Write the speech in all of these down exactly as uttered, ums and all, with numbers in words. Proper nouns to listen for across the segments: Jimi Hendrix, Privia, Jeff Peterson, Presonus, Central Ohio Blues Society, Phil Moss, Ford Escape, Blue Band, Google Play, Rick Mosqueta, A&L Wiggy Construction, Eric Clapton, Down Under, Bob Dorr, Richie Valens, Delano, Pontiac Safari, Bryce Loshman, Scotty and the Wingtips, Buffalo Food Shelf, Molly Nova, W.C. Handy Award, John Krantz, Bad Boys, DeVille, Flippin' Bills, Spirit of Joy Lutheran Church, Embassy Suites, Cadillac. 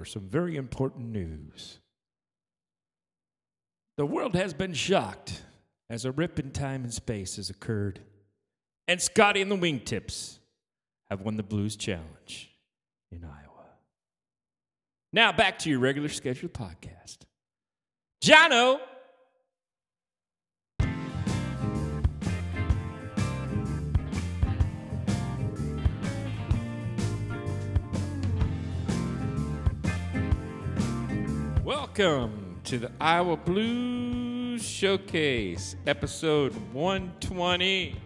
were some very important news. The world has been shocked as a rip in time and space has occurred, and Scotty and the Wingtips have won the Blues Challenge in Iowa. Now back to your regular scheduled podcast. Jono! Welcome to the Iowa Blues Showcase, episode one twenty.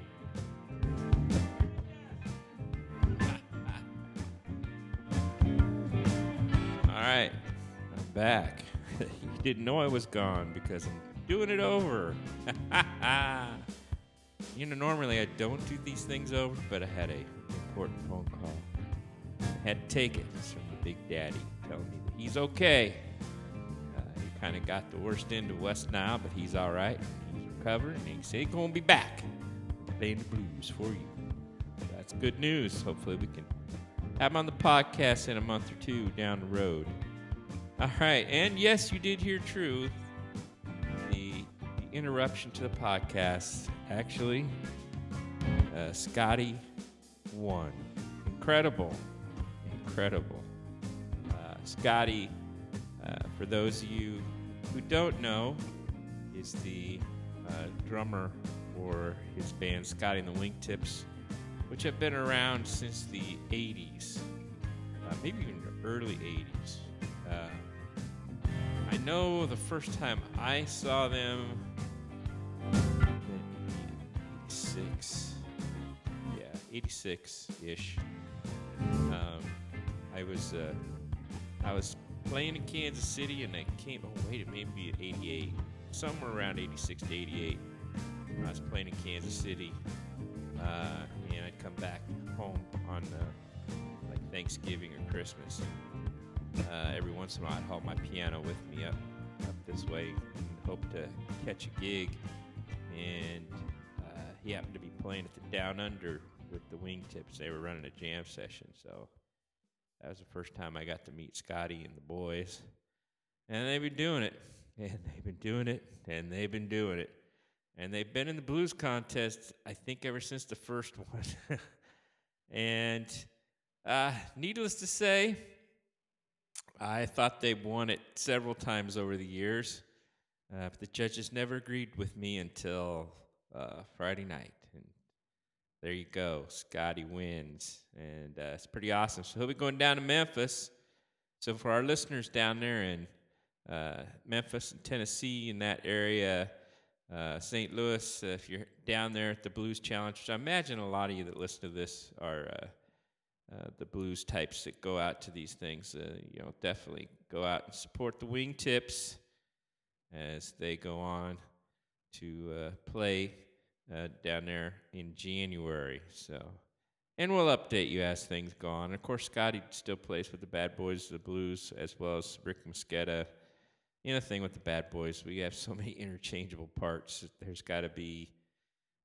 All right, I'm back. You didn't know I was gone because I'm doing it over. You know, normally I don't do these things over, but I had an important phone call. I had to take it. It's from the Big Daddy telling me that he's okay. Uh, he kind of got the worst end of West Nile, but he's all right. He's recovered, and he said he's going to be back playing the blues for you. So that's good news. Hopefully we can I'm on the podcast in a month or two down the road. All right, and yes, you did hear truth. The, the interruption to the podcast, actually, uh, Scotty won. Incredible, incredible. Uh, Scotty, uh, for those of you who don't know, is the uh, drummer for his band Scotty and the Wingtips, which have been around since the eighties, uh, maybe even the early eighties. Uh, I know the first time I saw them, eighty-six, yeah, eighty-six-ish. Um, I was uh, I was playing in Kansas City, and I came. Oh wait, it may be at eighty-eight, somewhere around eighty-six to eighty-eight. I was playing in Kansas City. Uh, and I'd come back home on uh, like Thanksgiving or Christmas. Uh, every once in a while, I'd haul my piano with me up, up this way and hope to catch a gig. And uh, he happened to be playing at the Down Under with the Wingtips. They were running a jam session, so that was the first time I got to meet Scotty and the boys. And they've been doing it, and they've been doing it, and they've been doing it. And they've been in the blues contest, I think, ever since the first one. And uh, needless to say, I thought they won it several times over the years. Uh, but the judges never agreed with me until uh, Friday night. And there you go. Scotty wins. And uh, it's pretty awesome. So he'll be going down to Memphis. So for our listeners down there in uh, Memphis and Tennessee, in that area, Uh, Saint Louis, uh, if you're down there at the Blues Challenge, which I imagine a lot of you that listen to this are uh, uh, the blues types that go out to these things. Uh, you know, definitely go out and support the Wingtips as they go on to uh, play uh, down there in January. So, and we'll update you as things go on. And of course, Scotty still plays with the Bad Boys of the Blues, as well as Rick Mosqueta. You know, the thing with the Bad Boys, we have so many interchangeable parts. There's got to be,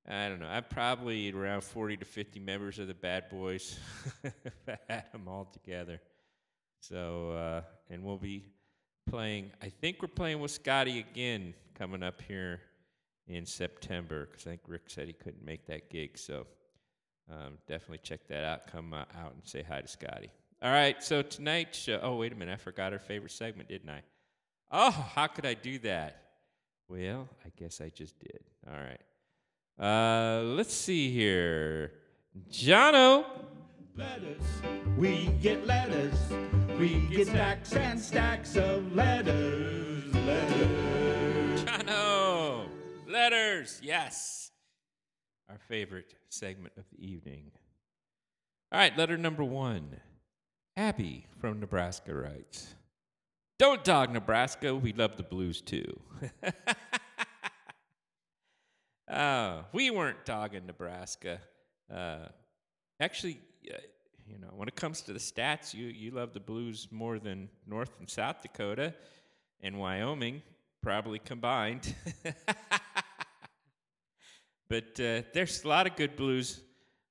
I don't know, I'm probably around forty to fifty members of the Bad Boys. I had them all together. So, uh, and we'll be playing, I think we're playing with Scotty again coming up here in September, because I think Rick said he couldn't make that gig. So um, definitely check that out. Come uh, out and say hi to Scotty. All right, so tonight's show, oh, wait a minute, I forgot our favorite segment, didn't I? Oh, how could I do that? Well, I guess I just did. All right. Uh, let's see here. Jono. Letters. We get letters. We get stacks and stacks of letters. Letters. Jono. Letters. Yes. Our favorite segment of the evening. All right, letter number one. Abby from Nebraska writes, "Don't dog Nebraska, we love the blues too." uh, we weren't dogging Nebraska. Uh, actually, uh, you know, when it comes to the stats, you, you love the blues more than North and South Dakota and Wyoming, probably combined. But uh, there's a lot of good blues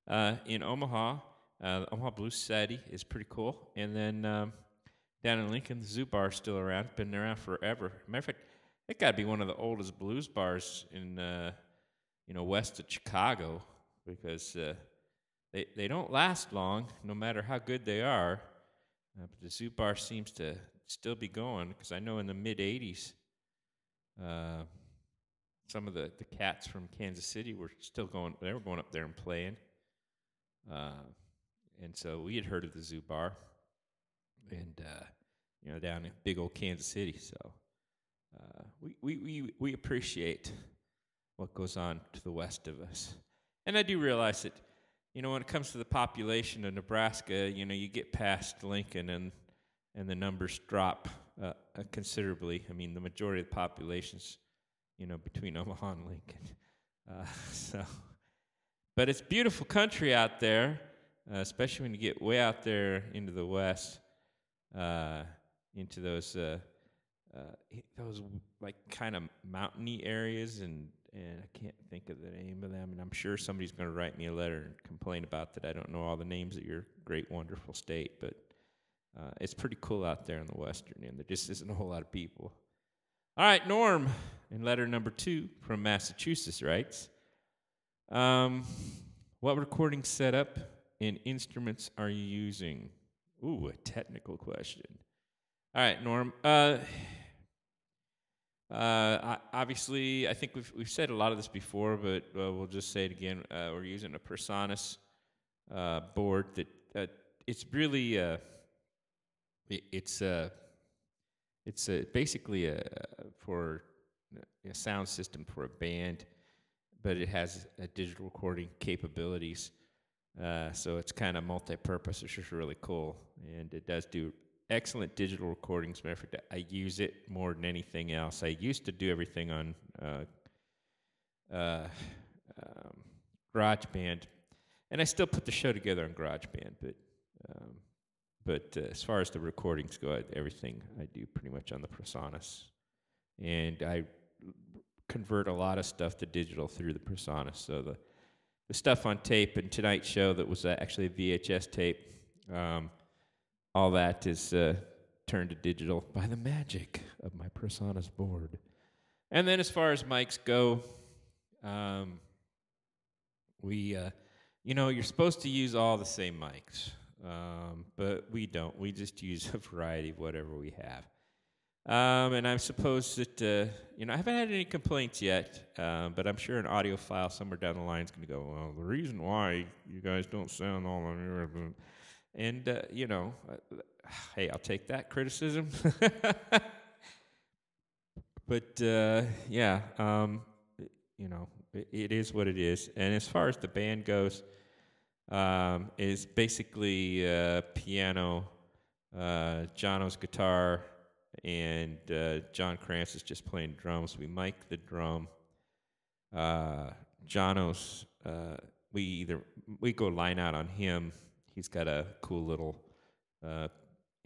uh, in Omaha. Uh, the Omaha Blues Society is pretty cool. And then Um, Down in Lincoln, the Zoo Bar's still around. It's been around forever. Matter of fact, it got to be one of the oldest blues bars in, uh, you know, west of Chicago, because uh, they they don't last long, no matter how good they are. Uh, but the Zoo Bar seems to still be going, because I know in the mid eighties, uh, some of the, the cats from Kansas City were still going. They were going up there and playing, uh, and so we had heard of the Zoo Bar. And uh, you know, down in big old Kansas City, so uh, we, we we we appreciate what goes on to the west of us. And I do realize that, you know, when it comes to the population of Nebraska, you know, you get past Lincoln and and the numbers drop uh, considerably. I mean, the majority of the population's, you know, between Omaha and Lincoln. Uh, so, but it's beautiful country out there, uh, especially when you get way out there into the west. Uh, into those uh, uh, those like kind of mountainy areas, and, and I can't think of the name of them. And I'm sure somebody's going to write me a letter and complain about that I don't know all the names of your great, wonderful state. But uh, it's pretty cool out there in the western end. There just isn't a whole lot of people. All right, Norm, in letter number two from Massachusetts writes, um, "What recording setup and instruments are you using?" Ooh, a technical question. All right, Norm. Uh, uh, obviously, I think we've we've said a lot of this before, but uh, we'll just say it again. Uh, we're using a Presonus uh, board that uh, it's really uh, it, it's uh, it's uh, basically a for a sound system for a band, but it has a digital recording capabilities. Uh, so it's kind of multi-purpose. It's just really cool, and it does do excellent digital recordings. Matter of fact, I use it more than anything else. I used to do everything on uh, uh, um, GarageBand, and I still put the show together on GarageBand. But um, but uh, as far as the recordings go, everything I do pretty much on the Presonus, and I convert a lot of stuff to digital through the Presonus. So the The stuff on tape and tonight's show that was actually a V H S tape, um, all that is uh, turned to digital by the magic of my Presonus board. And then as far as mics go, um, we, uh, you know, you're supposed to use all the same mics, um, but we don't. We just use a variety of whatever we have. Um, and I suppose that, uh, you know, I haven't had any complaints yet, uh, but I'm sure an audio file somewhere down the line is going to go, well, the reason why you guys don't sound all on your... And, uh, you know, uh, hey, I'll take that criticism. But, uh, yeah, um, you know, it, it is what it is. And as far as the band goes, um, it's basically uh, piano, uh, Jono's guitar... And uh, John Krantz is just playing drums. We mic the drum. Uh, Jono's, uh, we either we go line out on him. He's got a cool little uh,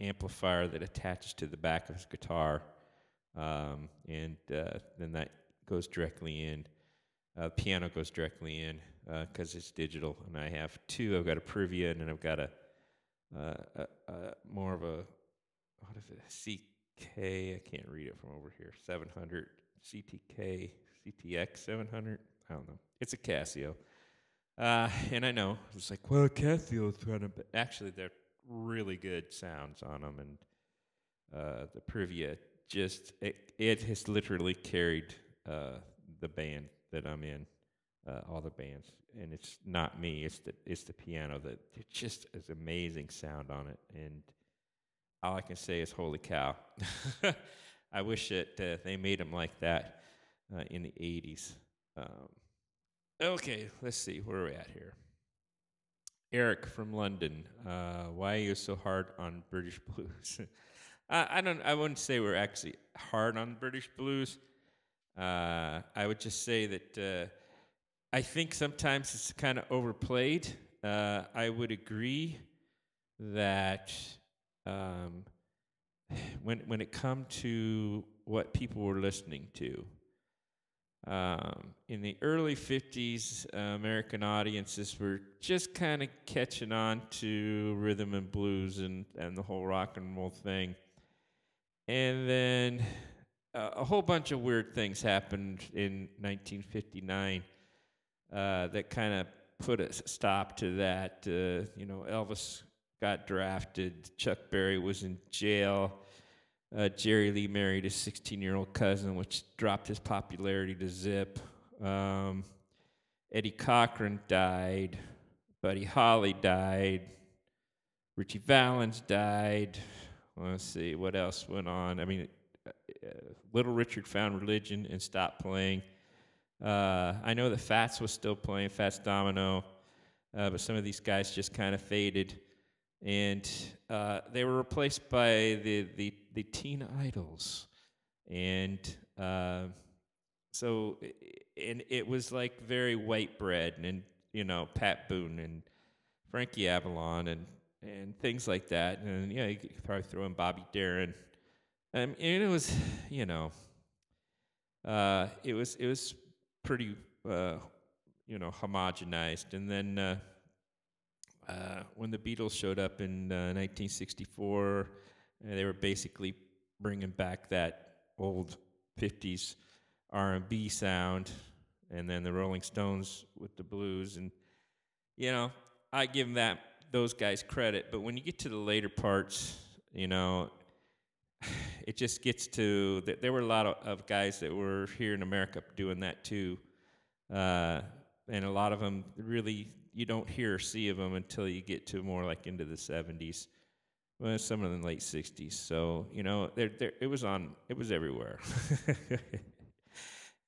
amplifier that attaches to the back of his guitar, um, and uh, then that goes directly in. Uh, piano goes directly in because uh, it's digital. And I have two. I've got a Privia, and then I've got a, uh, a, a more of a what is it? A C. K, I can't read it from over here. seven hundred, C T K, C T X seven hundred. I don't know. It's a Casio. Uh, and I know, I was like, well, Casio's trying to, but actually, they're really good sounds on them. And uh, the Privia just, it, it has literally carried uh, the band that I'm in, uh, all the bands. And it's not me, it's the, it's the piano that it just is amazing sound on it. And all I can say is, holy cow. I wish that uh, they made them like that uh, in the eighties. Um, okay, let's see. Where are we at here? Eric from London. Uh, why are you so hard on British blues? I, I don't. I wouldn't say we're actually hard on British blues. Uh, I would just say that uh, I think sometimes it's kind of overplayed. Uh, I would agree that... Um, when when it come to what people were listening to, Um, in the early fifties, uh, American audiences were just kind of catching on to rhythm and blues and, and the whole rock and roll thing. And then uh, a whole bunch of weird things happened in nineteen fifty-nine uh, that kind of put a stop to that. Uh, you know, Elvis got drafted. Chuck Berry was in jail. Uh, Jerry Lee married his sixteen-year-old cousin, which dropped his popularity to zip. Um, Eddie Cochran died. Buddy Holly died. Richie Valens died. Let's see, what else went on? I mean, uh, Little Richard found religion and stopped playing. Uh, I know the Fats was still playing, Fats Domino, uh, but some of these guys just kind of faded. And uh, they were replaced by the, the, the teen idols. And uh, so and it was like very white bread and, and, you know, Pat Boone and Frankie Avalon and and things like that. And, you know, you could probably throw in Bobby Darin. Um, and it was, you know, uh, it was it was pretty, uh, you know, homogenized. And then uh, uh, when the Beatles showed up in uh, nineteen sixty-four, they were basically bringing back that old fifties R and B sound. And then the Rolling Stones with the blues. And, you know, I give them that. Those guys credit, but when you get to the later parts, you know, it just gets to, th- there were a lot of, of guys that were here in America doing that too, uh, and a lot of them really, you don't hear or see of them until you get to more like into the seventies, well, some of them late sixties, so, you know, there, there, it was on, it was everywhere.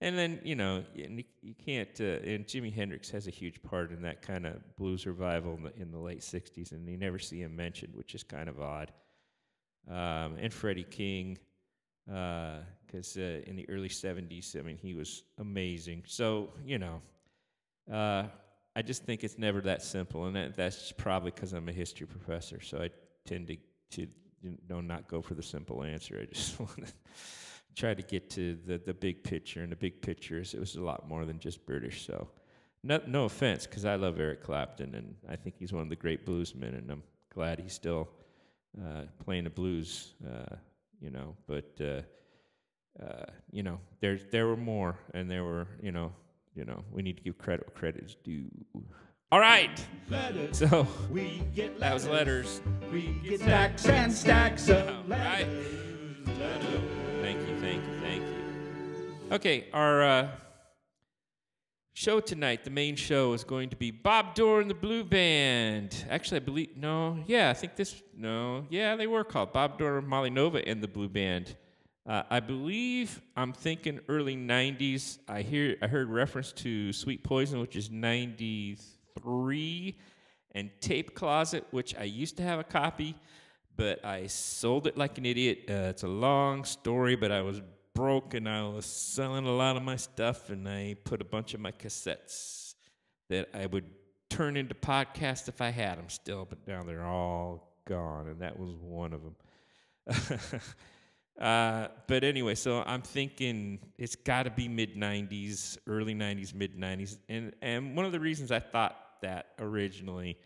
And then, you know, you, you can't, uh, and Jimi Hendrix has a huge part in that kind of blues revival in the, in the late sixties, and you never see him mentioned, which is kind of odd. Um, and Freddie King, because uh, uh, in the early seventies, I mean, he was amazing. So, you know, uh, I just think it's never that simple, and that, that's probably because I'm a history professor, so I tend to, to you know, not go for the simple answer. I just want to... try to get to the, the big picture, and the big picture is it was a lot more than just British. So, no, no offense, because I love Eric Clapton, and I think he's one of the great bluesmen, and I'm glad he's still uh, playing the blues. Uh, you know, but uh, uh, you know, there there were more, and there were you know, you know, we need to give credit where credit is due. All right, letters. So we get letters. That was letters. We get stacks, stacks and stacks of letters. Right. Letters. Thank you, thank you, thank you. Okay, our uh, show tonight, the main show, is going to be Bob Dorr and the Blue Band. Actually, I believe, no, yeah, I think this, no, yeah, they were called Bob Dorr, Molly Nova, and the Blue Band. Uh, I believe, I'm thinking early nineties, I hear, I heard reference to Sweet Poison, which is ninety-three, and Tape Closet, which I used to have a copy. But I sold it like an idiot. Uh, it's a long story, but I was broke, and I was selling a lot of my stuff, and I put a bunch of my cassettes that I would turn into podcasts if I had them still, but now they're all gone, and that was one of them. uh, but anyway, so I'm thinking it's got to be mid-nineties, early nineties, mid-nineties, and, and one of the reasons I thought that originally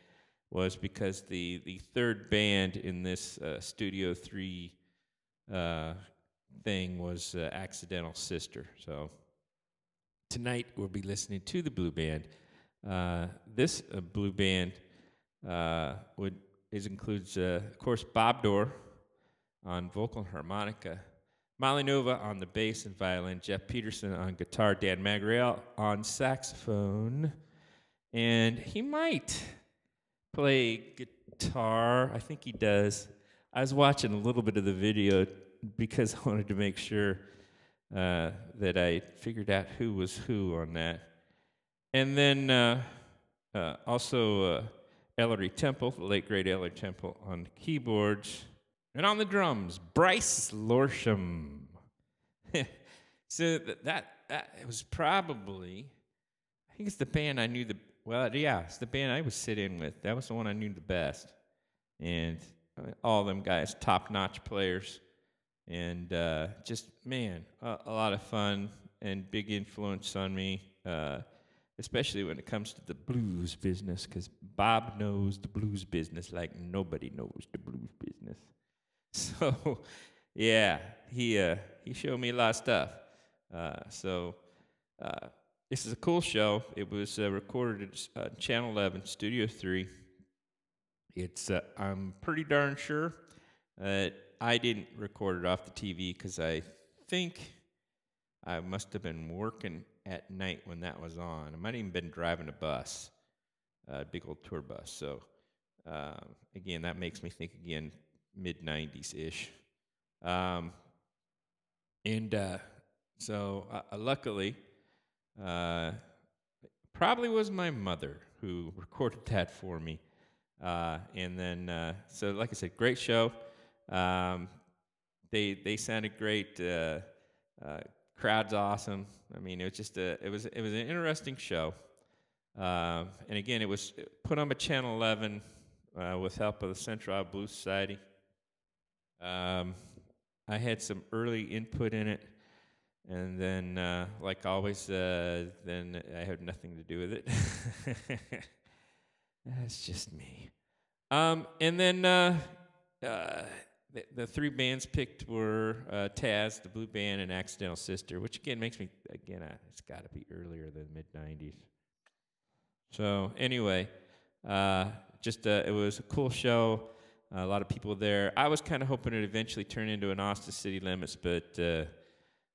was because the, the third band in this uh, Studio three uh, thing was uh, Accidental Sister. So tonight we'll be listening to the Blue Band. Uh, this uh, Blue Band uh, would is includes, uh, of course, Bob Dorr on vocal and harmonica, Molly Nova on the bass and violin, Jeff Peterson on guitar, Dan Magriel on saxophone, and he might play guitar. I think he does. I was watching a little bit of the video because I wanted to make sure uh, that I figured out who was who on that. And then uh, uh, also uh, Ellery Temple, the late great Ellery Temple on keyboards. And on the drums, Bryce Loshman. So that, that, that was probably, I think it's the band I knew the Well, yeah, it's the band I was sitting with. That was the one I knew the best. And I mean, all them guys, top-notch players. And uh, just, man, a, a lot of fun. and big influence on me, uh, especially when it comes to the blues business, because Bob knows the blues business like nobody knows the blues business. So, yeah, he uh, he showed me a lot of stuff. Uh, so uh, this is a cool show. It was uh, recorded at uh, Channel eleven Studio three. It's uh, I'm pretty darn sure that uh, I didn't record it off the T V, because I think I must have been working at night when that was on. I might have even been driving a bus, a big old tour bus. So uh, again, that makes me think again mid nineties ish. Um, and uh, so uh, luckily, uh, probably was my mother who recorded that for me. Uh, and then, uh, so like I said, great show. Um, they they sounded great. Uh, uh, crowd's awesome. I mean, it was just a it was it was an interesting show. Uh, and again, it was put on by Channel eleven uh, with help of the Central Ohio Blues Society. Um, I had some early input in it, and then, uh, like always, uh, then I had nothing to do with it. That's just me. Um, and then uh, uh, the, the three bands picked were uh, Taz, the Blue Band, and Accidental Sister, which again makes me, again, I, it's got to be earlier than mid nineties. So anyway, uh, just uh, it was a cool show. Uh, a lot of people there. I was kind of hoping it eventually turned into an Austin City Limits, but, uh,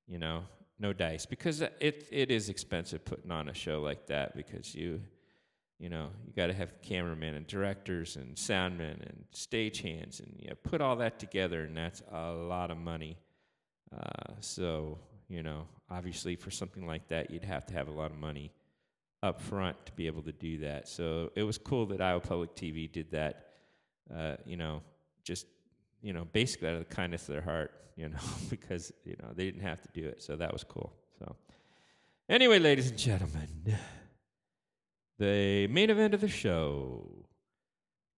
you know, no dice. Because it it is expensive putting on a show like that, because you... You know, you got to have cameramen and directors and soundmen and stagehands, and you know, put all that together, and that's a lot of money. Uh, so, you know, obviously for something like that, you'd have to have a lot of money up front to be able to do that. So it was cool that Iowa Public T V did that, uh, you know, just, you know, basically out of the kindness of their heart, you know, because, you know, they didn't have to do it. So that was cool. So anyway, ladies and gentlemen, the main event of the show,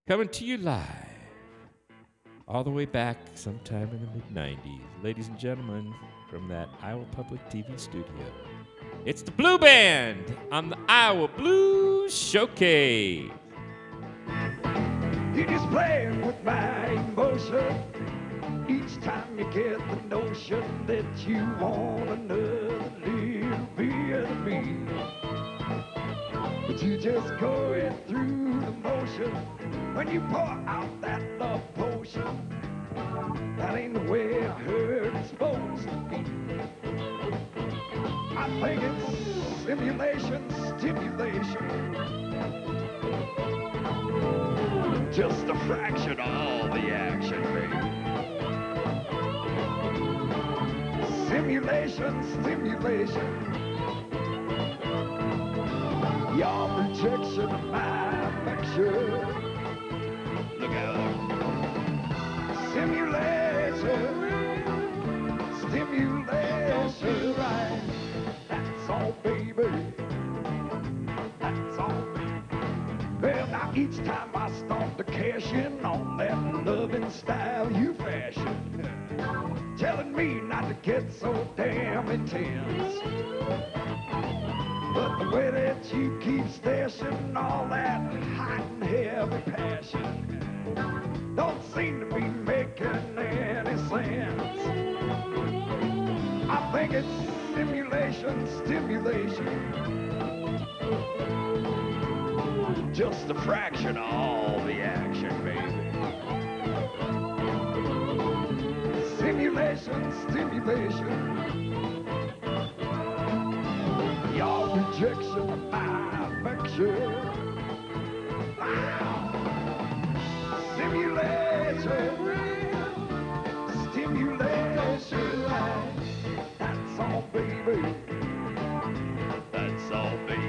coming to you live, all the way back sometime in the mid nineties. Ladies and gentlemen, from that Iowa Public T V studio, it's the Blue Band on the Iowa Blues Showcase. You're just playing with my emotion. Each time you get the notion that you want another little bit of me. But you just go it through the motion when you pour out that love potion. That ain't the way I heard it's supposed to be. I think it's simulation, stimulation. Just a fraction of all the action, baby. Simulation, stimulation. Your rejection of my picture. Look out. Simulation. Stimulation. Right. That's all, baby. That's all, baby. Well, now each time I start to cash in on that loving style you fashion, telling me not to get so damn intense. But the way that you keep stashing all that hot and heavy passion don't seem to be making any sense. I think it's simulation, stimulation. Just a fraction of all the action, baby. Simulation, stimulation. Your rejection of my affection. Wow. Simulation. Stimulation. That's all, baby. That's all, baby.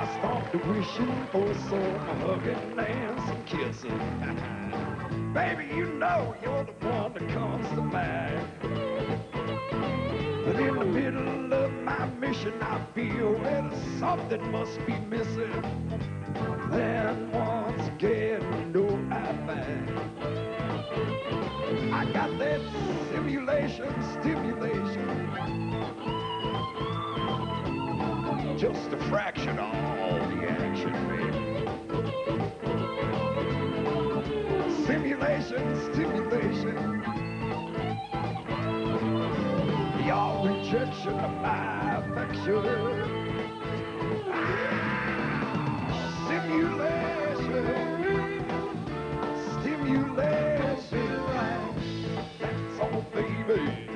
I start to wishing for some hugging and some kissing. Baby, you know you're the one that comes to mind. But in the middle of my mission, I feel that something must be missing. Then once again, you know I find I got that simulation, stimulation. Just a fraction of all the action, baby. Simulation, stimulation. Your rejection of my affection. Ah, simulation, stimulation, right? That's all, baby. All right.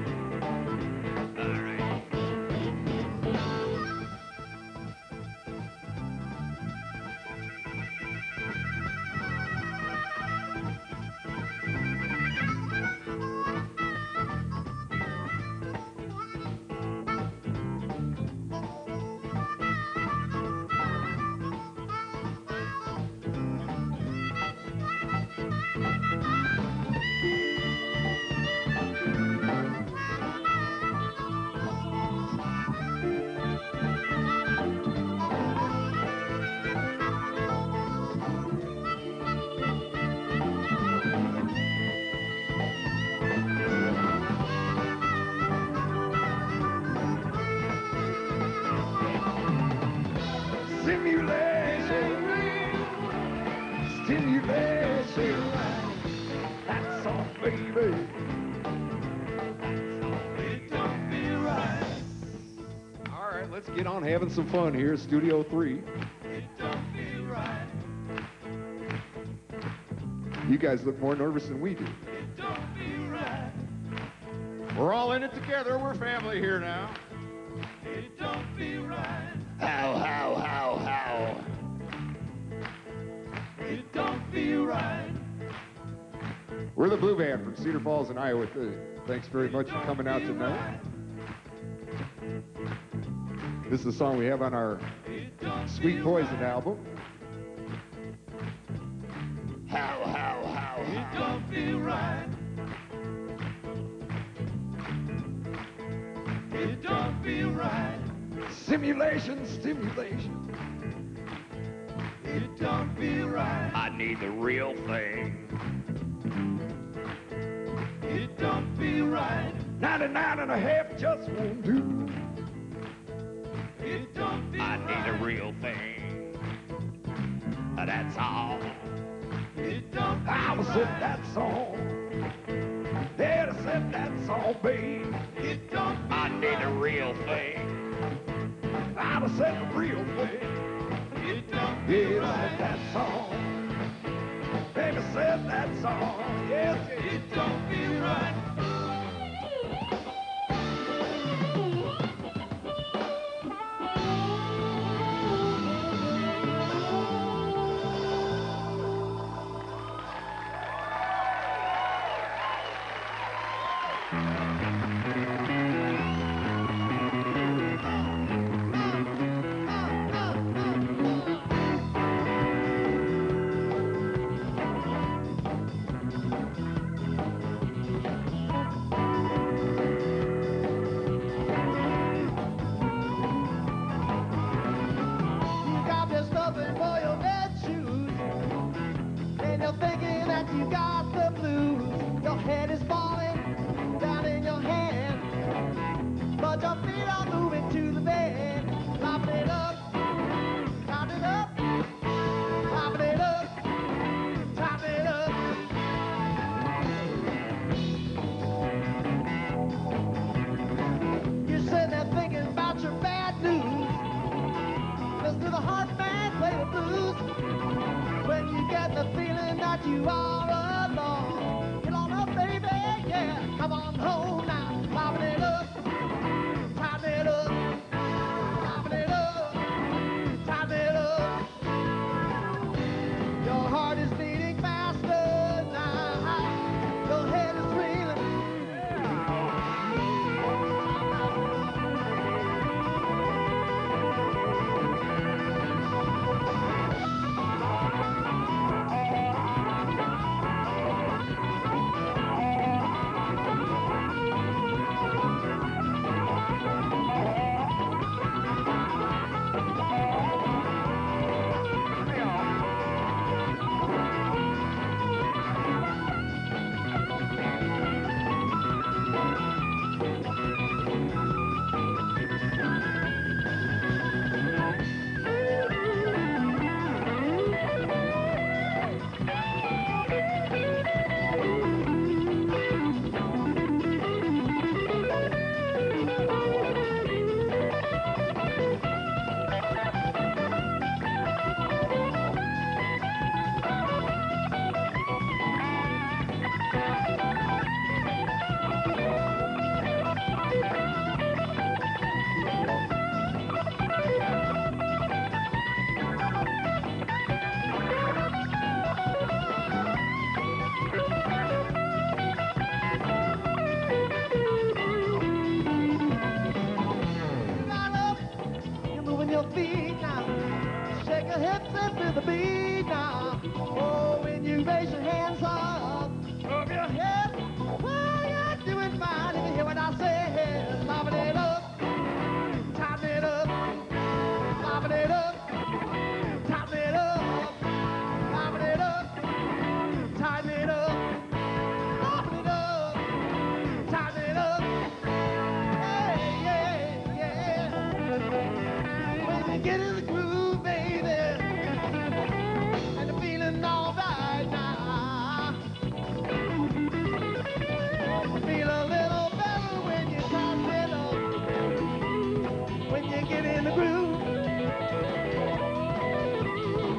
Having some fun here, Studio three. It don't feel right. You guys look more nervous than we do. It don't feel right. We're all in it together. We're family here now. It don't feel right. How, how, how, how. It don't feel right. We're the Blue Band from Cedar Falls in Iowa. Thanks very much for coming out tonight. This is a song we have on our Sweet Poison album. How, how, how, it don't feel right. It don't feel right. Simulation, stimulation. It don't feel right. I need the real thing. It don't feel right. Ninety-nine and a half just won't do. I need a real thing. That's all. I will sing that song. There to sing that song, babe. I need a real thing. I will sing a real thing. There to sing that song. Baby, sing that song. Yes, it don't feel right. feet now. Shake your hips and feel the beat now. Oh, when you raise your hands up, rub your head. Well, you're doing fine if you hear what I say. Lobbing it up, topping it up, lobbing it up, topping it up, lobbing it up, topping it up. Get in the groove, baby, and the feeling all right now. Feel a little better when you touch it up, when you get in the groove.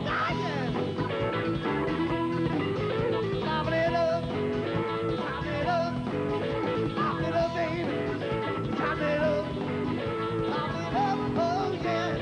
Ah, yeah. Pop it up, pop it up, pop it up, baby, pop it up, pop it up, oh yeah.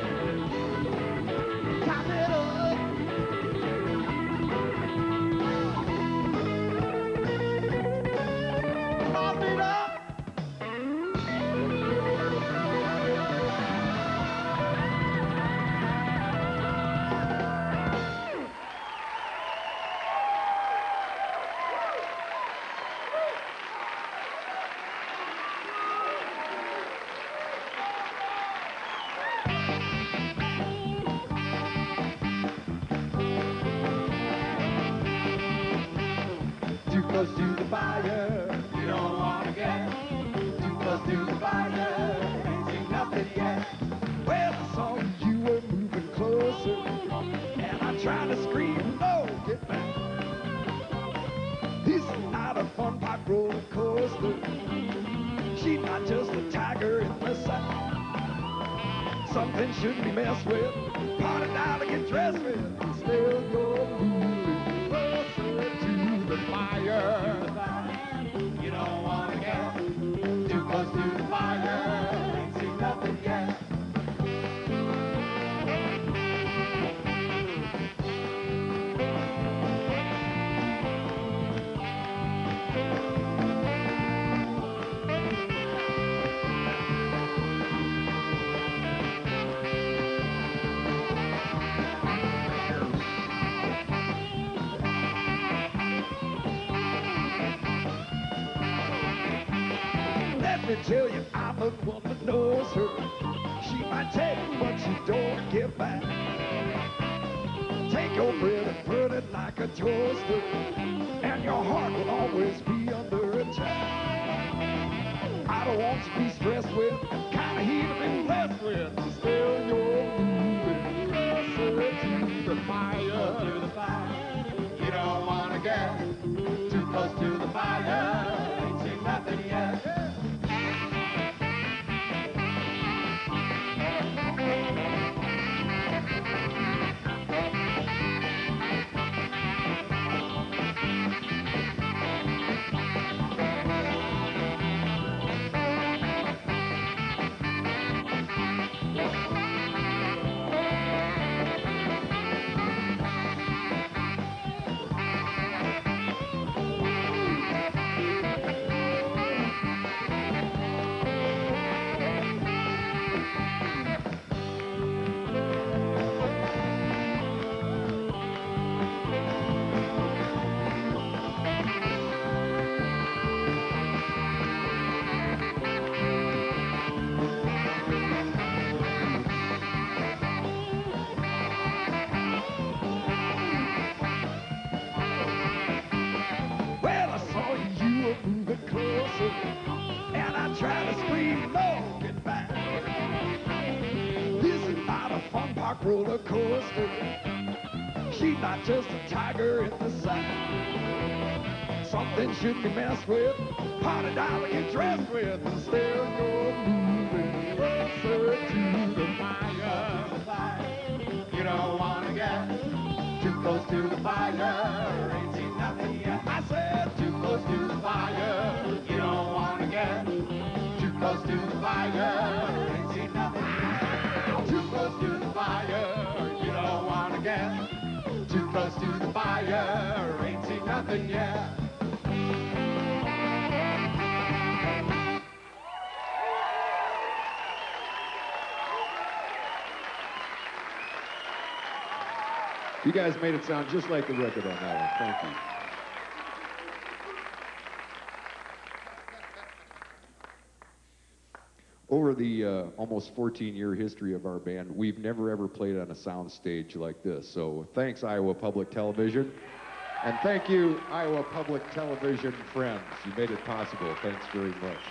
Shouldn't be messed with, party down to get dressed with, still you're moving closer to the fire. You don't want to get too close to the fire, ain't seen nothing yet. Tell you I'm a woman knows her. She might take what she don't give back. Take your bread and burn it like a toaster, and your heart will always be under attack. I don't want to be stressed with the kind of heat I've been blessed with. Still you're moving closer to the fire, to the fire. You don't want to get too close to the fire. Ain't seen nothing yet. Roller coaster. She's not just a tiger in the sun. Something should be messed with, potted out and get dressed with, and still go moving closer to the fire. You don't want to get too close to the fire. Ain't seen nothing yet. I said too close to the fire. You don't want to get too close to the fire. Ain't seen nothing yet. Too close to the fire, you don't want to get too close to the fire, ain't seen nothing yet. You guys made it sound just like the record on that one. Thank you. Over the uh, almost fourteen year history of our band, we've never ever played on a sound stage like this. So thanks, Iowa Public Television. And thank you, Iowa Public Television friends. You made it possible. Thanks very much.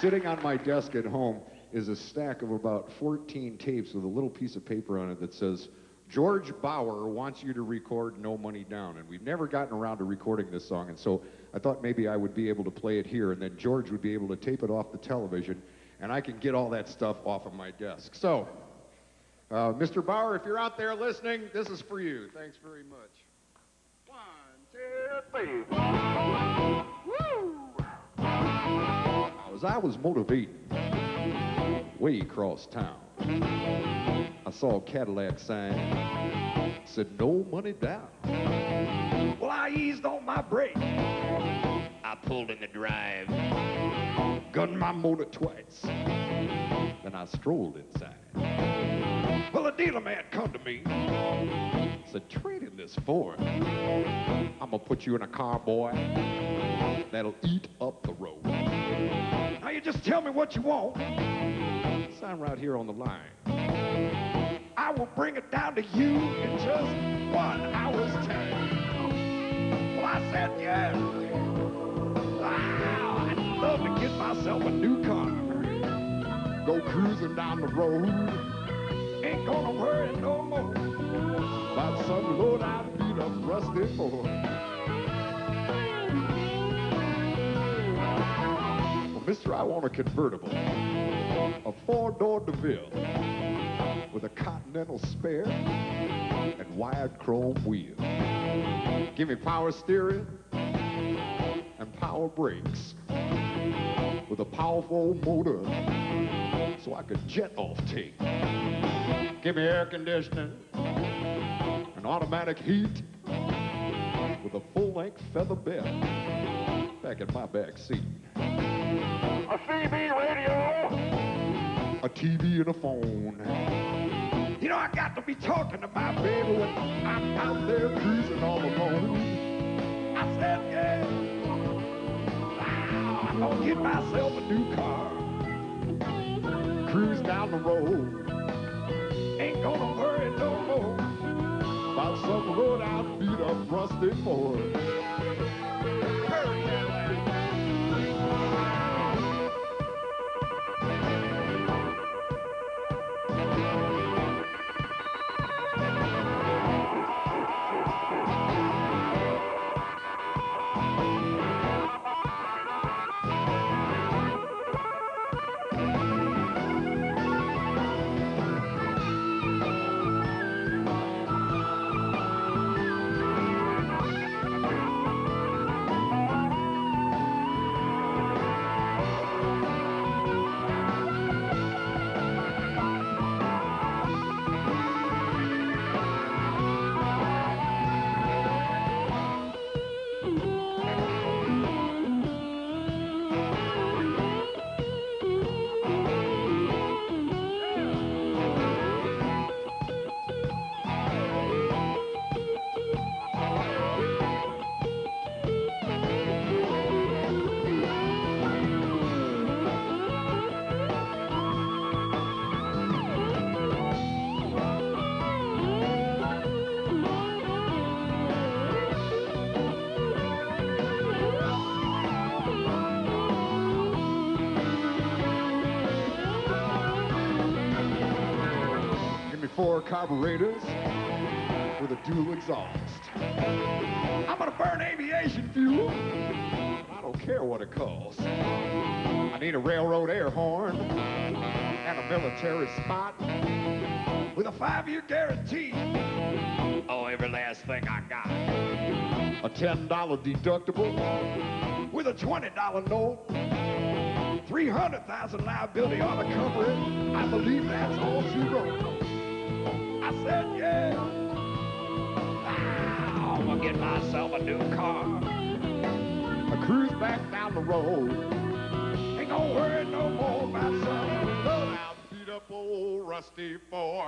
Sitting on my desk at home is a stack of about fourteen tapes with a little piece of paper on it that says, George Bauer wants you to record No Money Down. And we've never gotten around to recording this song, and so I thought maybe I would be able to play it here, and then George would be able to tape it off the television, and I can get all that stuff off of my desk. So, uh, Mister Bauer, if you're out there listening, this is for you. Thanks very much. One, two, three. Woo! As I was motivating way across town, I saw a Cadillac sign. It said, no money down. Well, I eased on my brake. I pulled in the drive. Gunned my motor twice. Then I strolled inside. Well, the dealer man come to me. Said, trade in this Ford. I'm gonna put you in a car, boy. That'll eat up the road. Now you just tell me what you want. Sign right here on the line. I will bring it down to you in just one hour's time. Well, I said yes. Wow, I'd love to get myself a new car. Go cruising down the road. Ain't gonna worry no more about some low-down beat-up rusty Ford. Mister, I want a convertible, a four-door DeVille with a continental spare and wired chrome wheels. Give me power steering and power brakes with a powerful motor so I could jet off take. Give me air conditioning and automatic heat with a full-length feather bed back in my back seat. A C B radio, a T V and a phone. You know, I got to be talking to my baby when I'm out there cruising all alone. I said, yeah, wow, I'm gonna get myself a new car. Cruise down the road. Ain't gonna worry no more about some road I'll beat up rusty Ford. Carburetors with a dual exhaust. I'm gonna burn aviation fuel. I don't care what it costs. I need a railroad air horn and a military spot with a five year guarantee. Oh, every last thing I got. A ten dollar deductible with a twenty dollar note. three hundred thousand dollars liability on the cover. I believe that's all she wrote. I said, yeah, ah, I'm gonna get myself a new car. I cruise back down the road. Ain't gonna worry no more about some low-down beat-up old rusty Ford.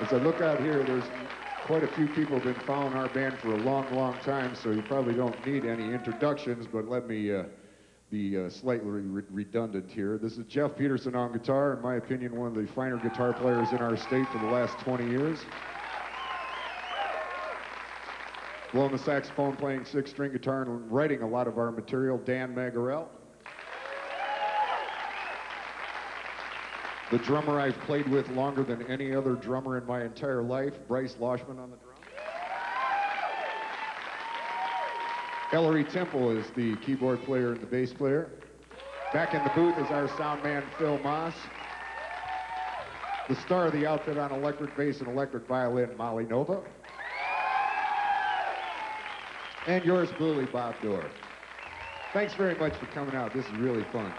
As I look out here, there's quite a few people who've been following our band for a long, long time, so you probably don't need any introductions, but let me uh, be uh, slightly re redundant here. This is Jeff Peterson on guitar, in my opinion, one of the finer guitar players in our state for the last twenty years. Blowing the saxophone, playing six-string guitar, and writing a lot of our material, Dan Magarrell. The drummer I've played with longer than any other drummer in my entire life, Bryce Loshman on the drums. Ellery Temple is the keyboard player and the bass player. Back in the booth is our sound man, Phil Moss. The star of the outfit on electric bass and electric violin, Molly Nova. And yours truly, Bob Dorr. Thanks very much for coming out. This is really fun.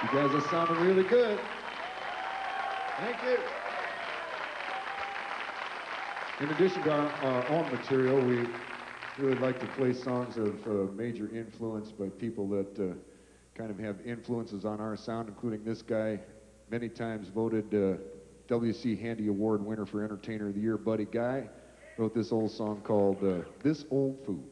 You guys are sounding really good. Thank you. In addition to our, our own material, we really like to play songs of uh, major influence by people that uh, kind of have influences on our sound, including this guy, many times voted uh, W C Handy Award winner for Entertainer of the Year, Buddy Guy. Wrote this old song called uh, This Old Food.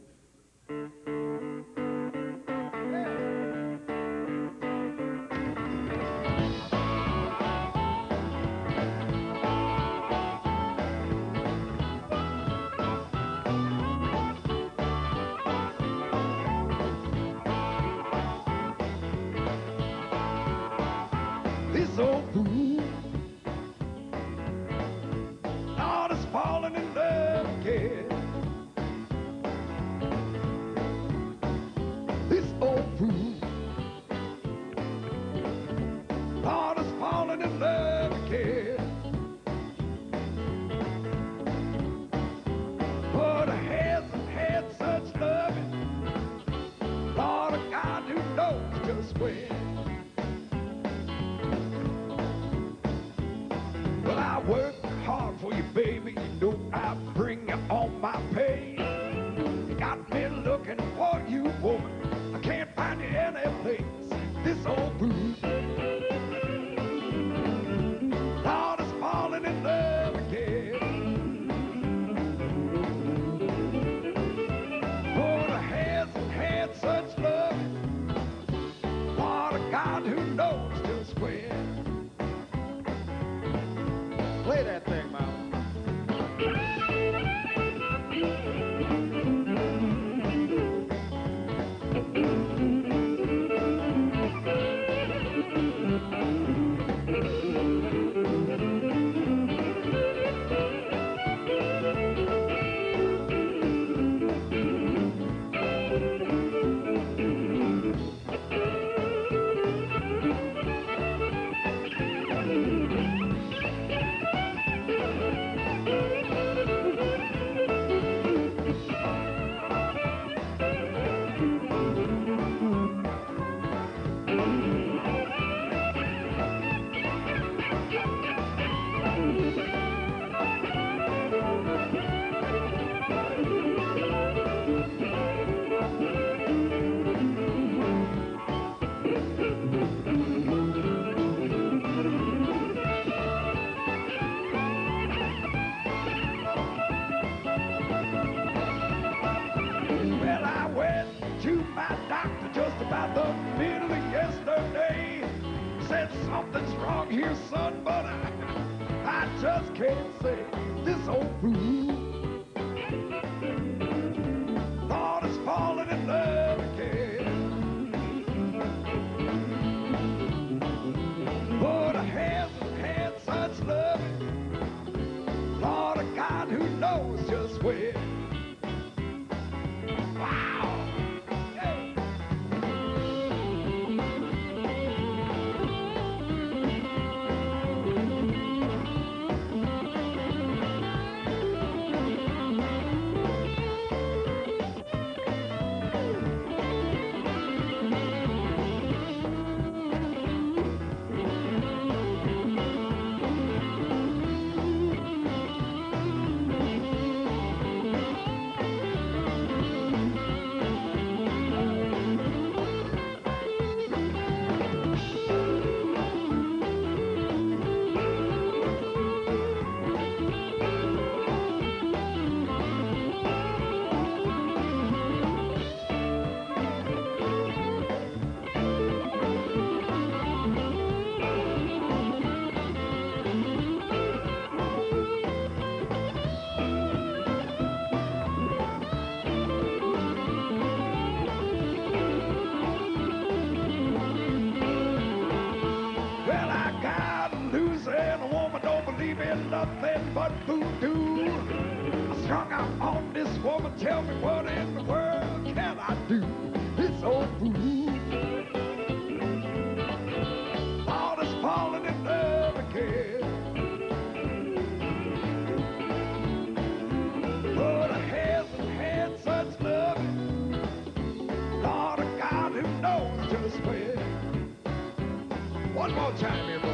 One more time here, boy.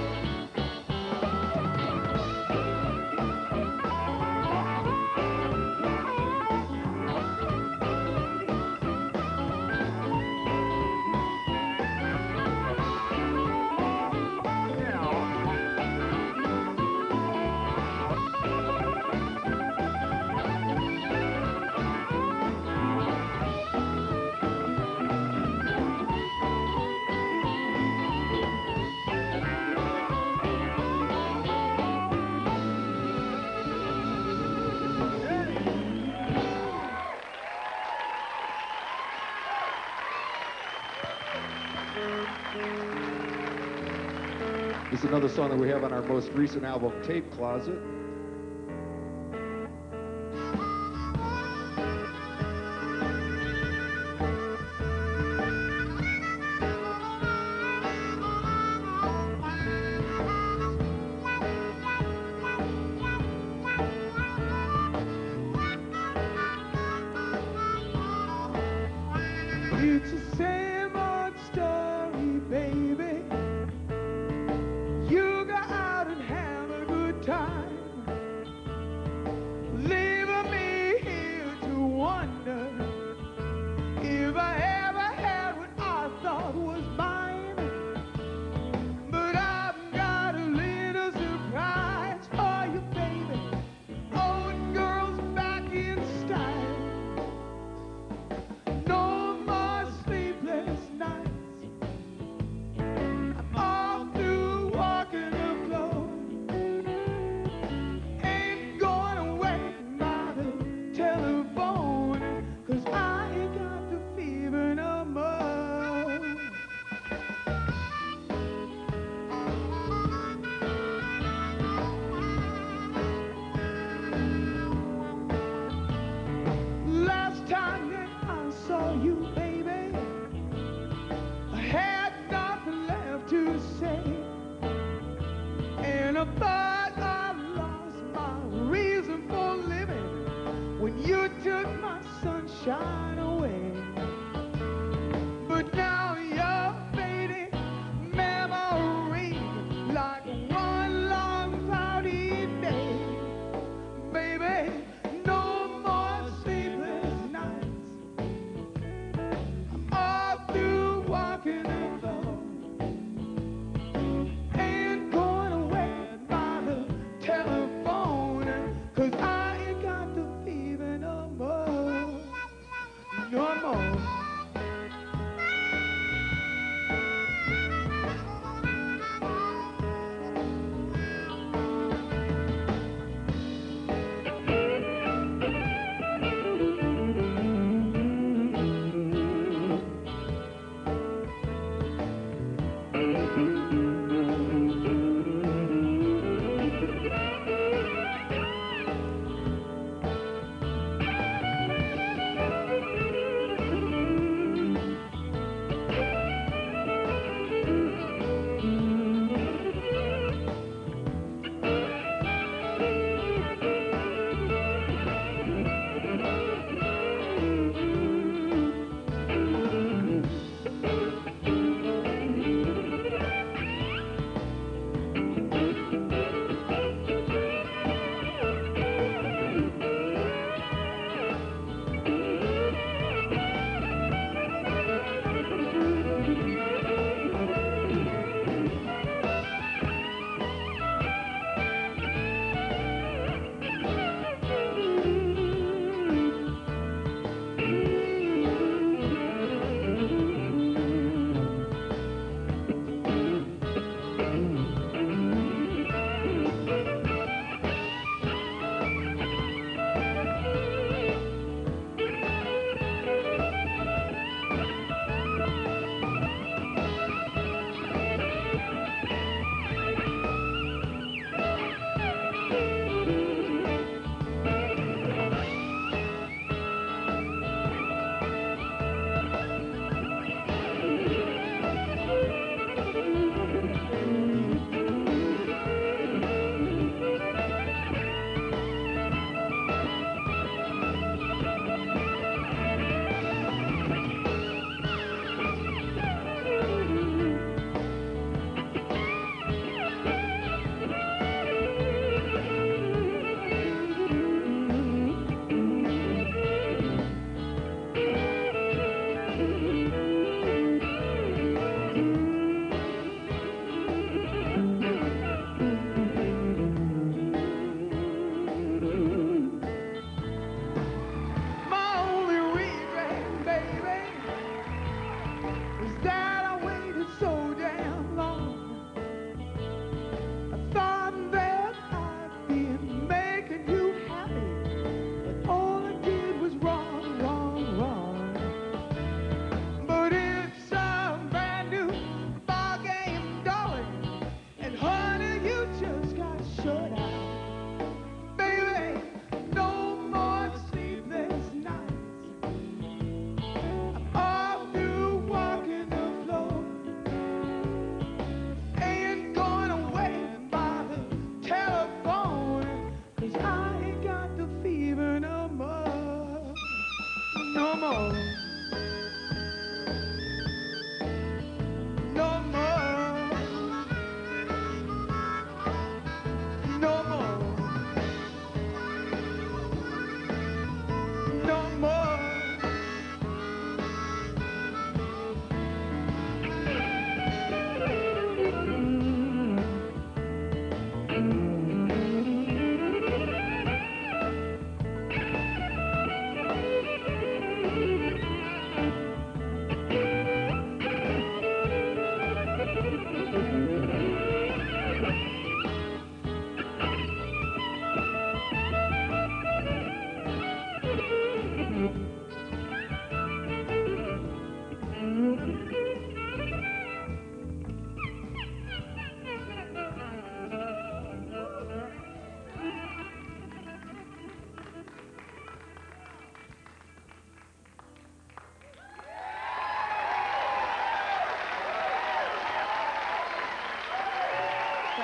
Another song that we have on our most recent album, Tape Closet.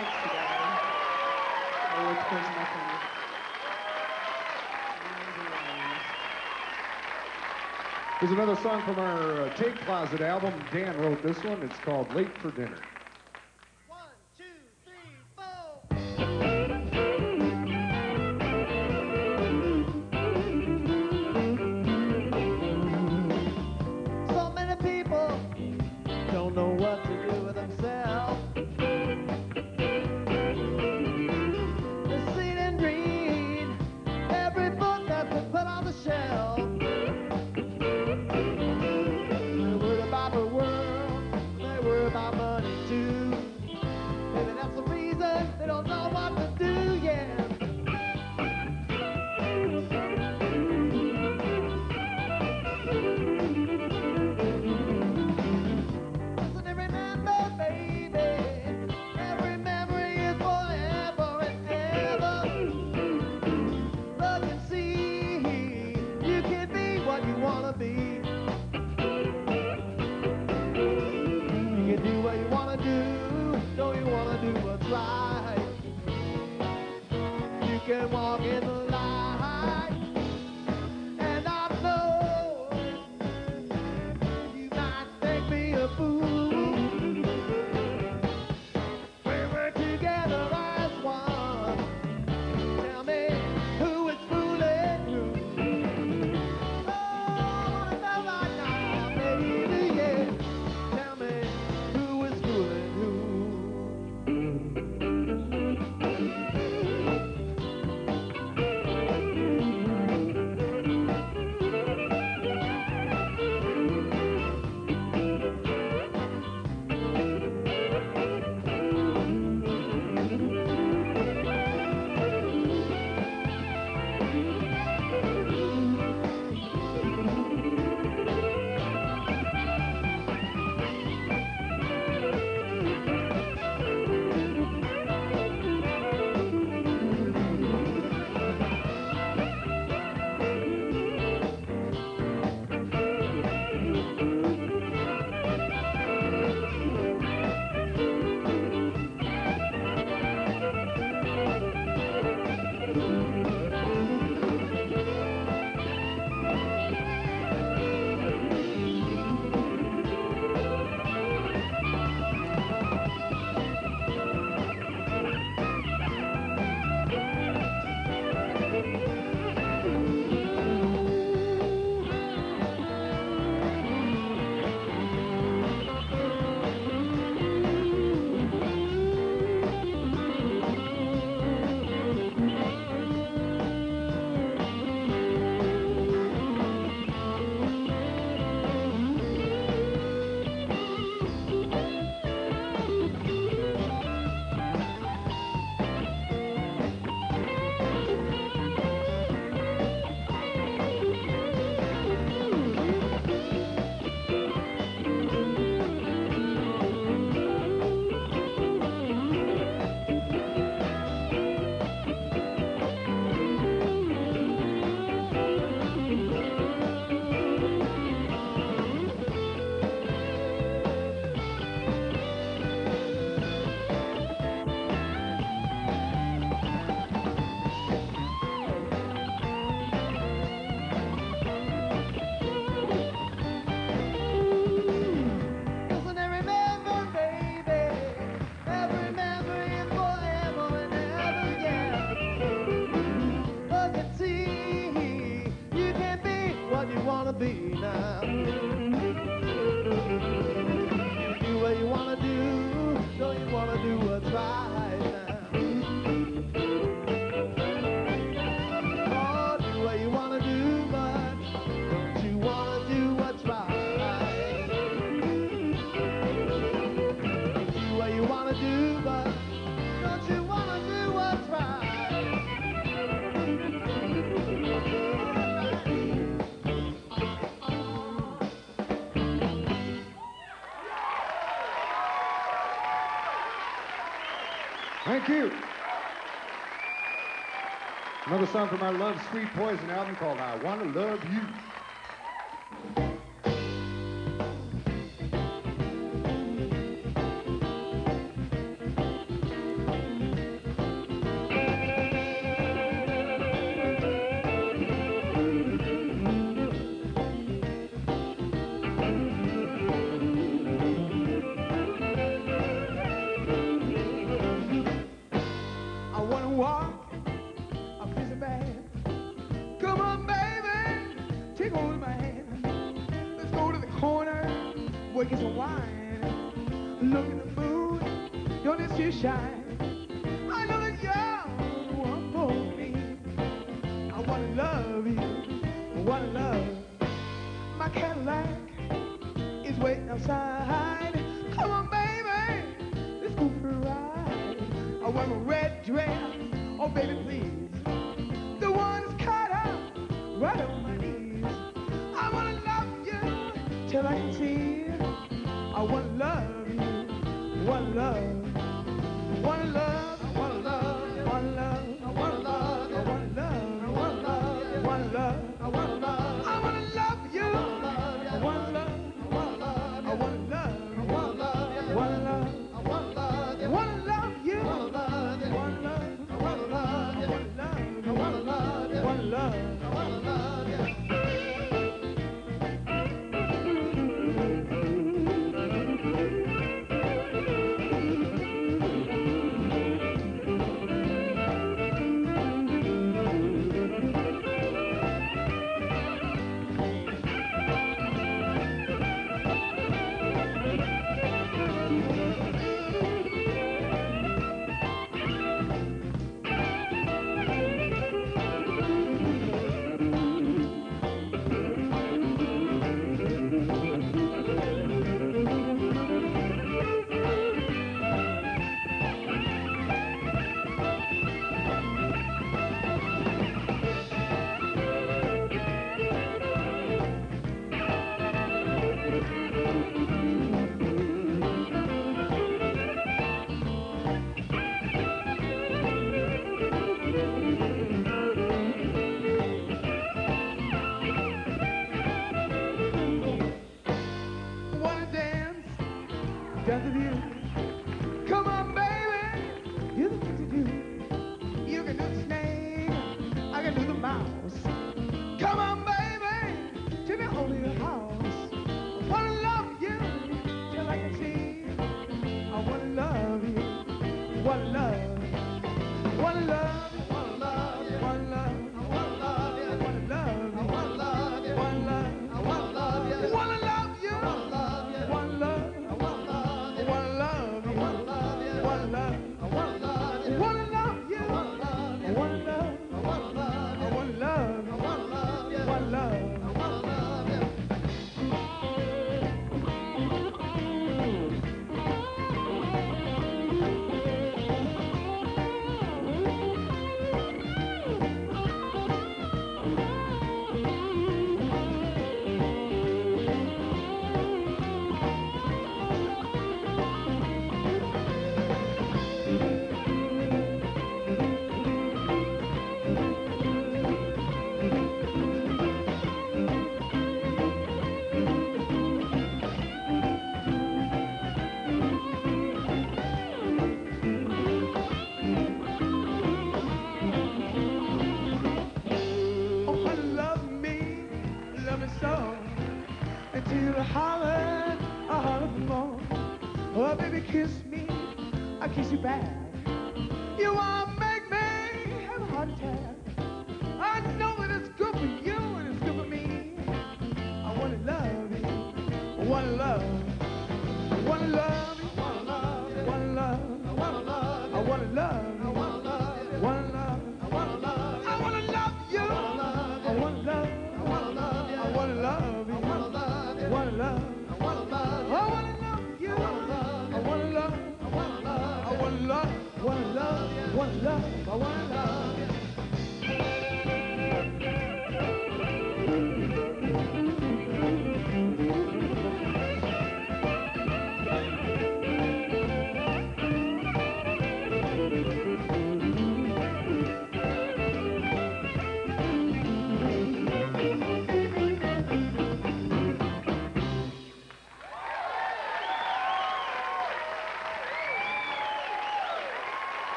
Thanks to God. I would close my phone. Here's another song from our uh, Tape Closet album. Dan wrote this one. It's called Late for Dinner. Thank you. Another song from our Love Sweet Poison album called I Wanna Love You. drink you some wine. Look at the food, your lips shine. I know that you're one for me. I wanna love you, I wanna love. My Cadillac is waiting outside. Come on, baby, let's go for a ride. I wear a red dress, oh baby, please. The one's caught up right on my knees. I wanna love you till I can see. I wanna love you, wanna love, wanna love.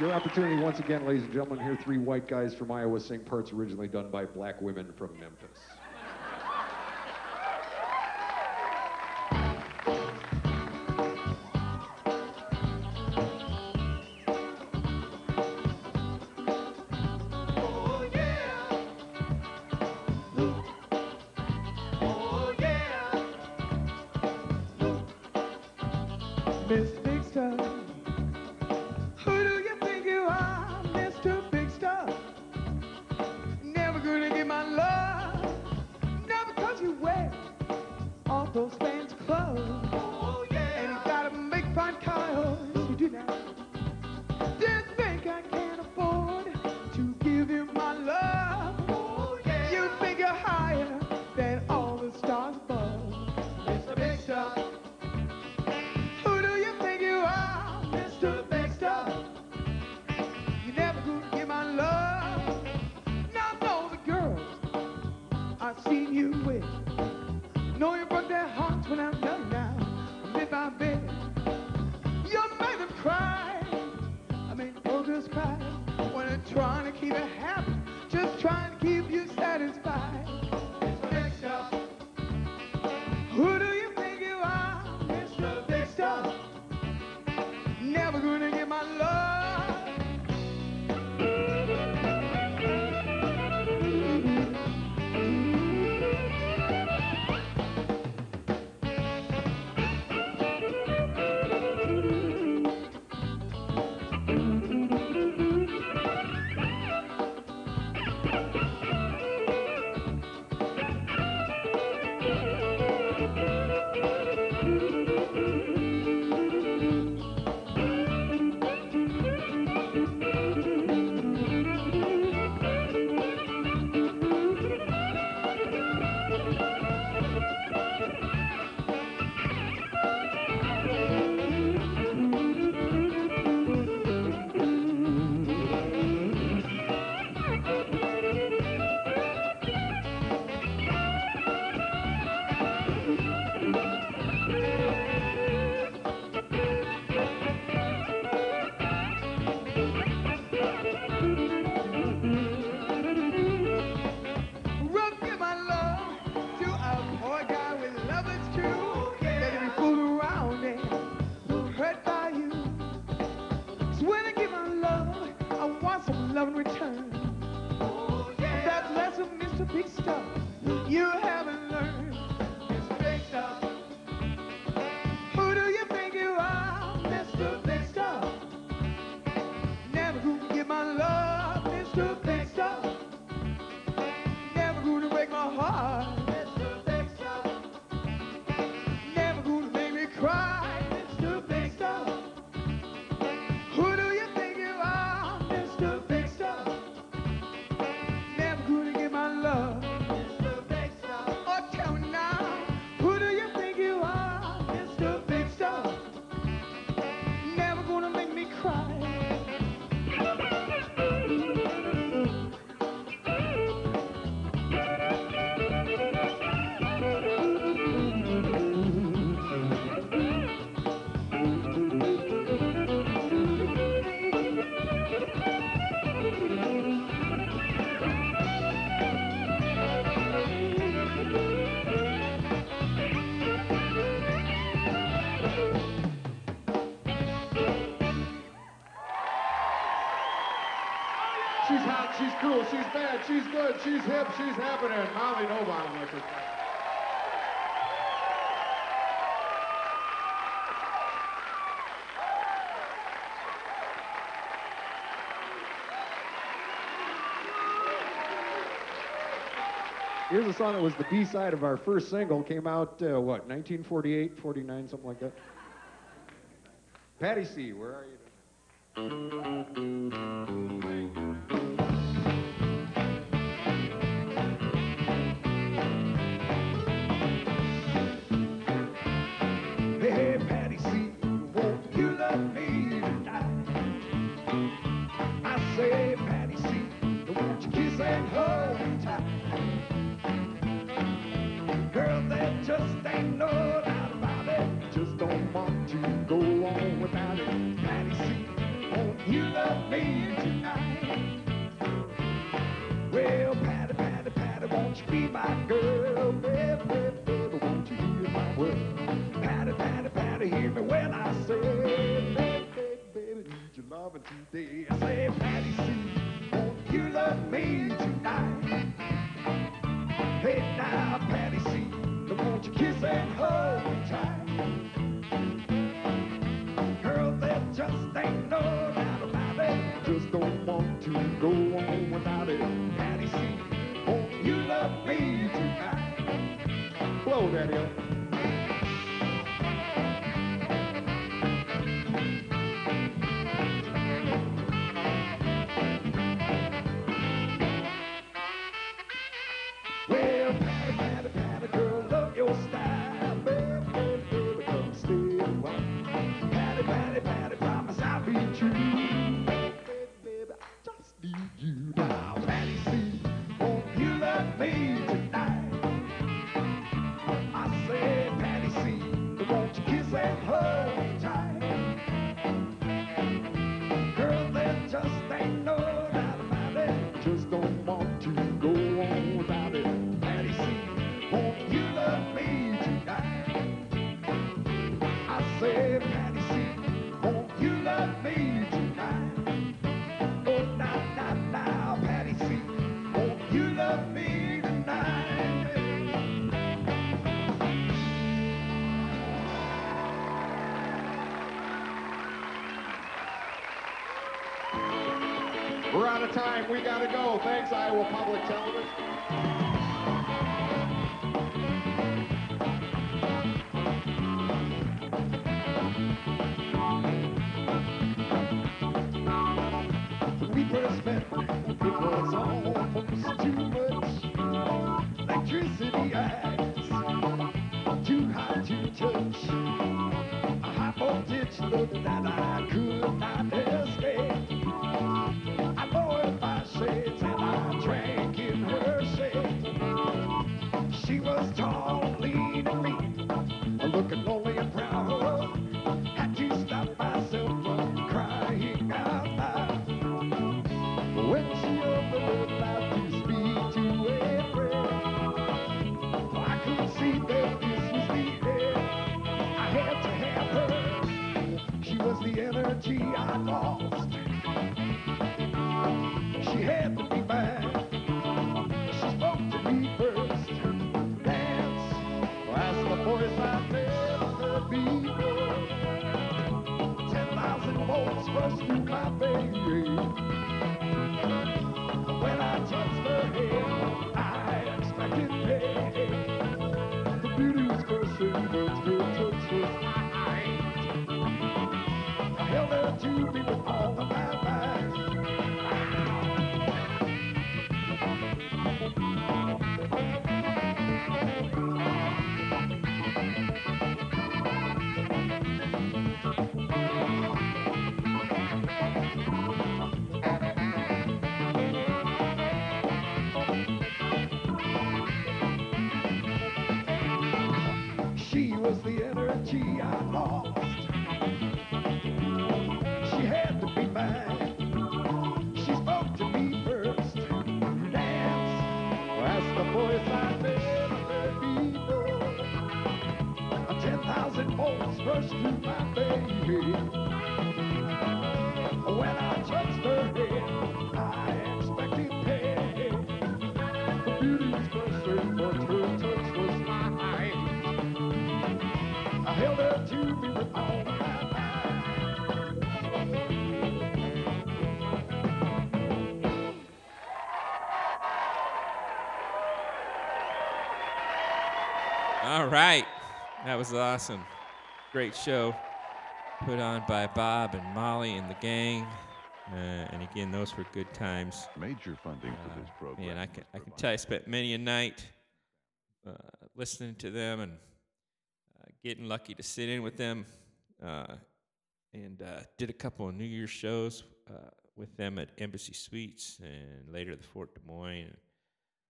Your opportunity once again, ladies and gentlemen, here three white guys from Iowa sing parts originally done by black women from Memphis. Mister Big Star? Who do you think you are, Mister Big Star? Never gonna get my love, not because you wear all those fans' clothes. Oh, yeah. And you gotta make fun cars, you do not. Just think I can't afford to give you my love. Oh, yeah. You think you're higher than all the stars above, Mister Big Star. You with. Know you broke their hearts when I'm done now. I'm in my bed. You made them cry. I mean, ogres cry. When I'm trying to keep it happy, just trying to keep you satisfied. Mister Big Star. Who do you think you are, Mister Big Star? Never gonna get my love. She's cool, she's bad, she's good, she's hip, she's happening. Molly Nova on record. Here's a song that was the B-side of our first single. Came out, uh, what, nineteen forty-eight, forty-nine, something like that. Patty C, where are you? Today I say, Patty C, won't you love me tonight? Hey now, Patty C, won't you kiss and hold me tight? can't go on without it. Daddy, see, oh, you love me tonight. Blow, Daddy, up. We're out of time. We gotta go. Thanks, Iowa Public Television. We first met. It was almost too much. Electricity eyes. Too hot to touch. A high voltage love that I could not escape. And I drank in her shade. She was tall, lean, and mean, looking lonely and proud. Had to stop myself from crying out loud. When she opened up to speak to a friend, I could see that this was the end. I had to have her. She was the energy I lost. She had to be mine. She spoke to me first. Dance. That's the voice I've never been. Ten thousand volts rushed through my veins. When I touched her hand, I expected pain. The beauty was cursing, but her touch was mine. I held her to me with all of my mind. All right. That was awesome. Great show put on by Bob and Molly and the gang. Uh, and again, those were good times. Major funding uh, for this program. Man, I can, I can tell I spent many a night uh, listening to them and uh, getting lucky to sit in with them. Uh, and uh, did a couple of New Year's shows uh, with them at Embassy Suites and later the Fort Des Moines.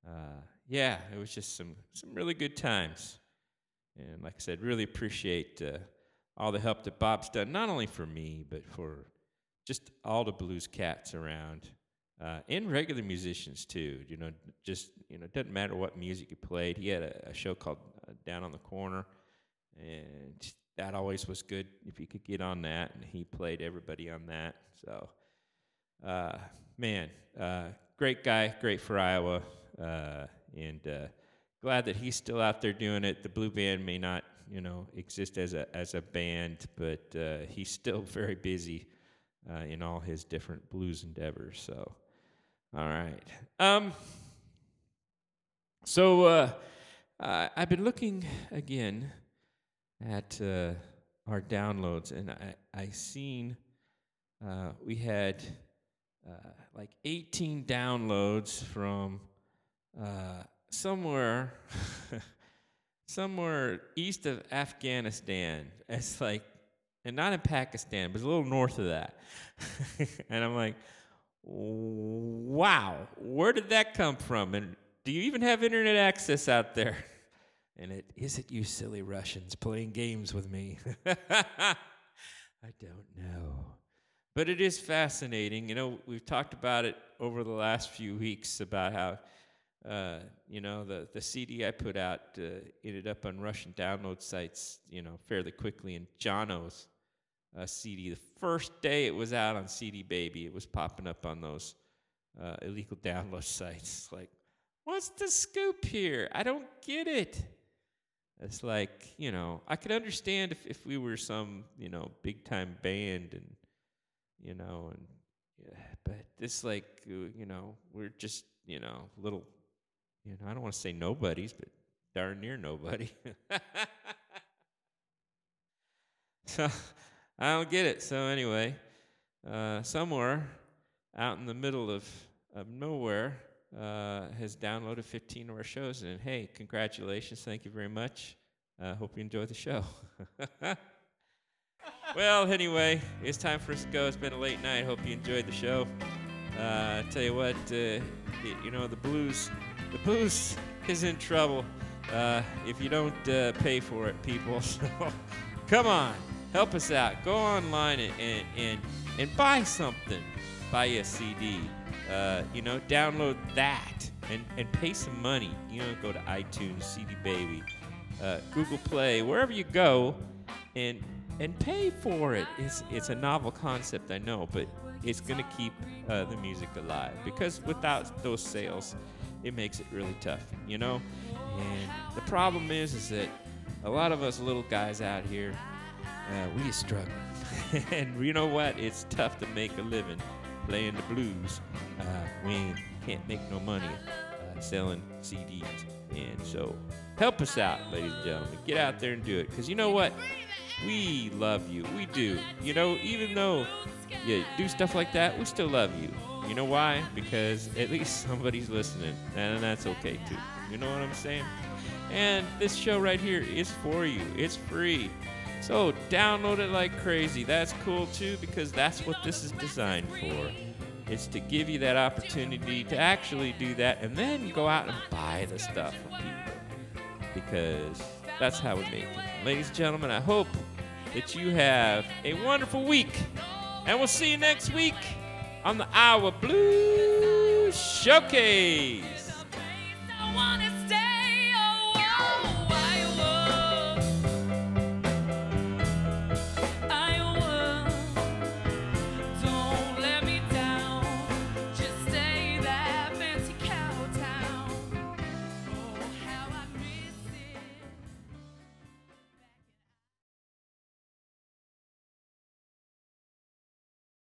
Uh, yeah, it was just some, some really good times. And like I said, really appreciate uh, all the help that Bob's done, not only for me, but for just all the blues cats around, uh, and regular musicians too. You know, just, you know, it doesn't matter what music you played. He had a, a show called uh, Down on the Corner, and that always was good if you could get on that, and he played everybody on that. So, uh, man, uh, great guy, great for Iowa, uh, and uh, glad that he's still out there doing it. The Blue Band may not, you know, exist as a as a band, but uh, he's still very busy uh, in all his different blues endeavors. So All right. Um. So uh, uh, I've been looking again at uh, our downloads, and I I seen uh, we had uh, like eighteen downloads from uh, somewhere somewhere east of Afghanistan. It's like, and not in Pakistan, but it's a little north of that. And I'm like, wow, where did that come from? And do you even have internet access out there? And it isn't you silly Russians playing games with me. I don't know. But it is fascinating. You know, we've talked about it over the last few weeks about how, uh, you know, the, the C D I put out uh, ended up on Russian download sites, you know, fairly quickly. And Jono's uh, C D, the first day it was out on C D Baby, it was popping up on those uh, illegal download sites. Like, what's the scoop here? I don't get it. It's like, you know, I could understand if, if we were some, you know, big-time band and, you know, and yeah, but it's like, you know, we're just, you know, little, you know, I don't want to say nobodies, but darn near nobody. So I don't get it. So anyway, uh, somewhere out in the middle of, of nowhere, Uh, has downloaded fifteen of our shows, and hey, congratulations, thank you very much. Uh, hope you enjoy the show. Well, anyway, it's time for us to go. It's been a late night. Hope you enjoyed the show. Uh, tell you what, uh, you know, the blues, the blues is in trouble uh, if you don't uh, pay for it, people. So come on, help us out. Go online and and, and, and buy something. Buy a C D. Uh, you know, download that and, and pay some money. You know, go to iTunes, C D Baby, uh, Google Play, wherever you go, and and pay for it. It's it's a novel concept, I know, but it's going to keep uh, the music alive, because without those sales, it makes it really tough, you know? And the problem is, is that a lot of us little guys out here, uh, we struggle. And you know what? It's tough to make a living playing the blues. Uh, we can't make no money uh, selling C Ds. And so help us out, ladies and gentlemen. Get out there and do it. Because you know what? We love you. We do. You know, even though you do stuff like that, we still love you. You know why? Because at least somebody's listening. And that's okay, too. You know what I'm saying? And this show right here is for you. It's free. So download it like crazy. That's cool, too, because that's what this is designed for. It's to give you that opportunity to actually do that, and then go out and buy the stuff from people, because that's how we make it. Ladies and gentlemen, I hope that you have a wonderful week, and we'll see you next week on the Iowa Blues Showcase.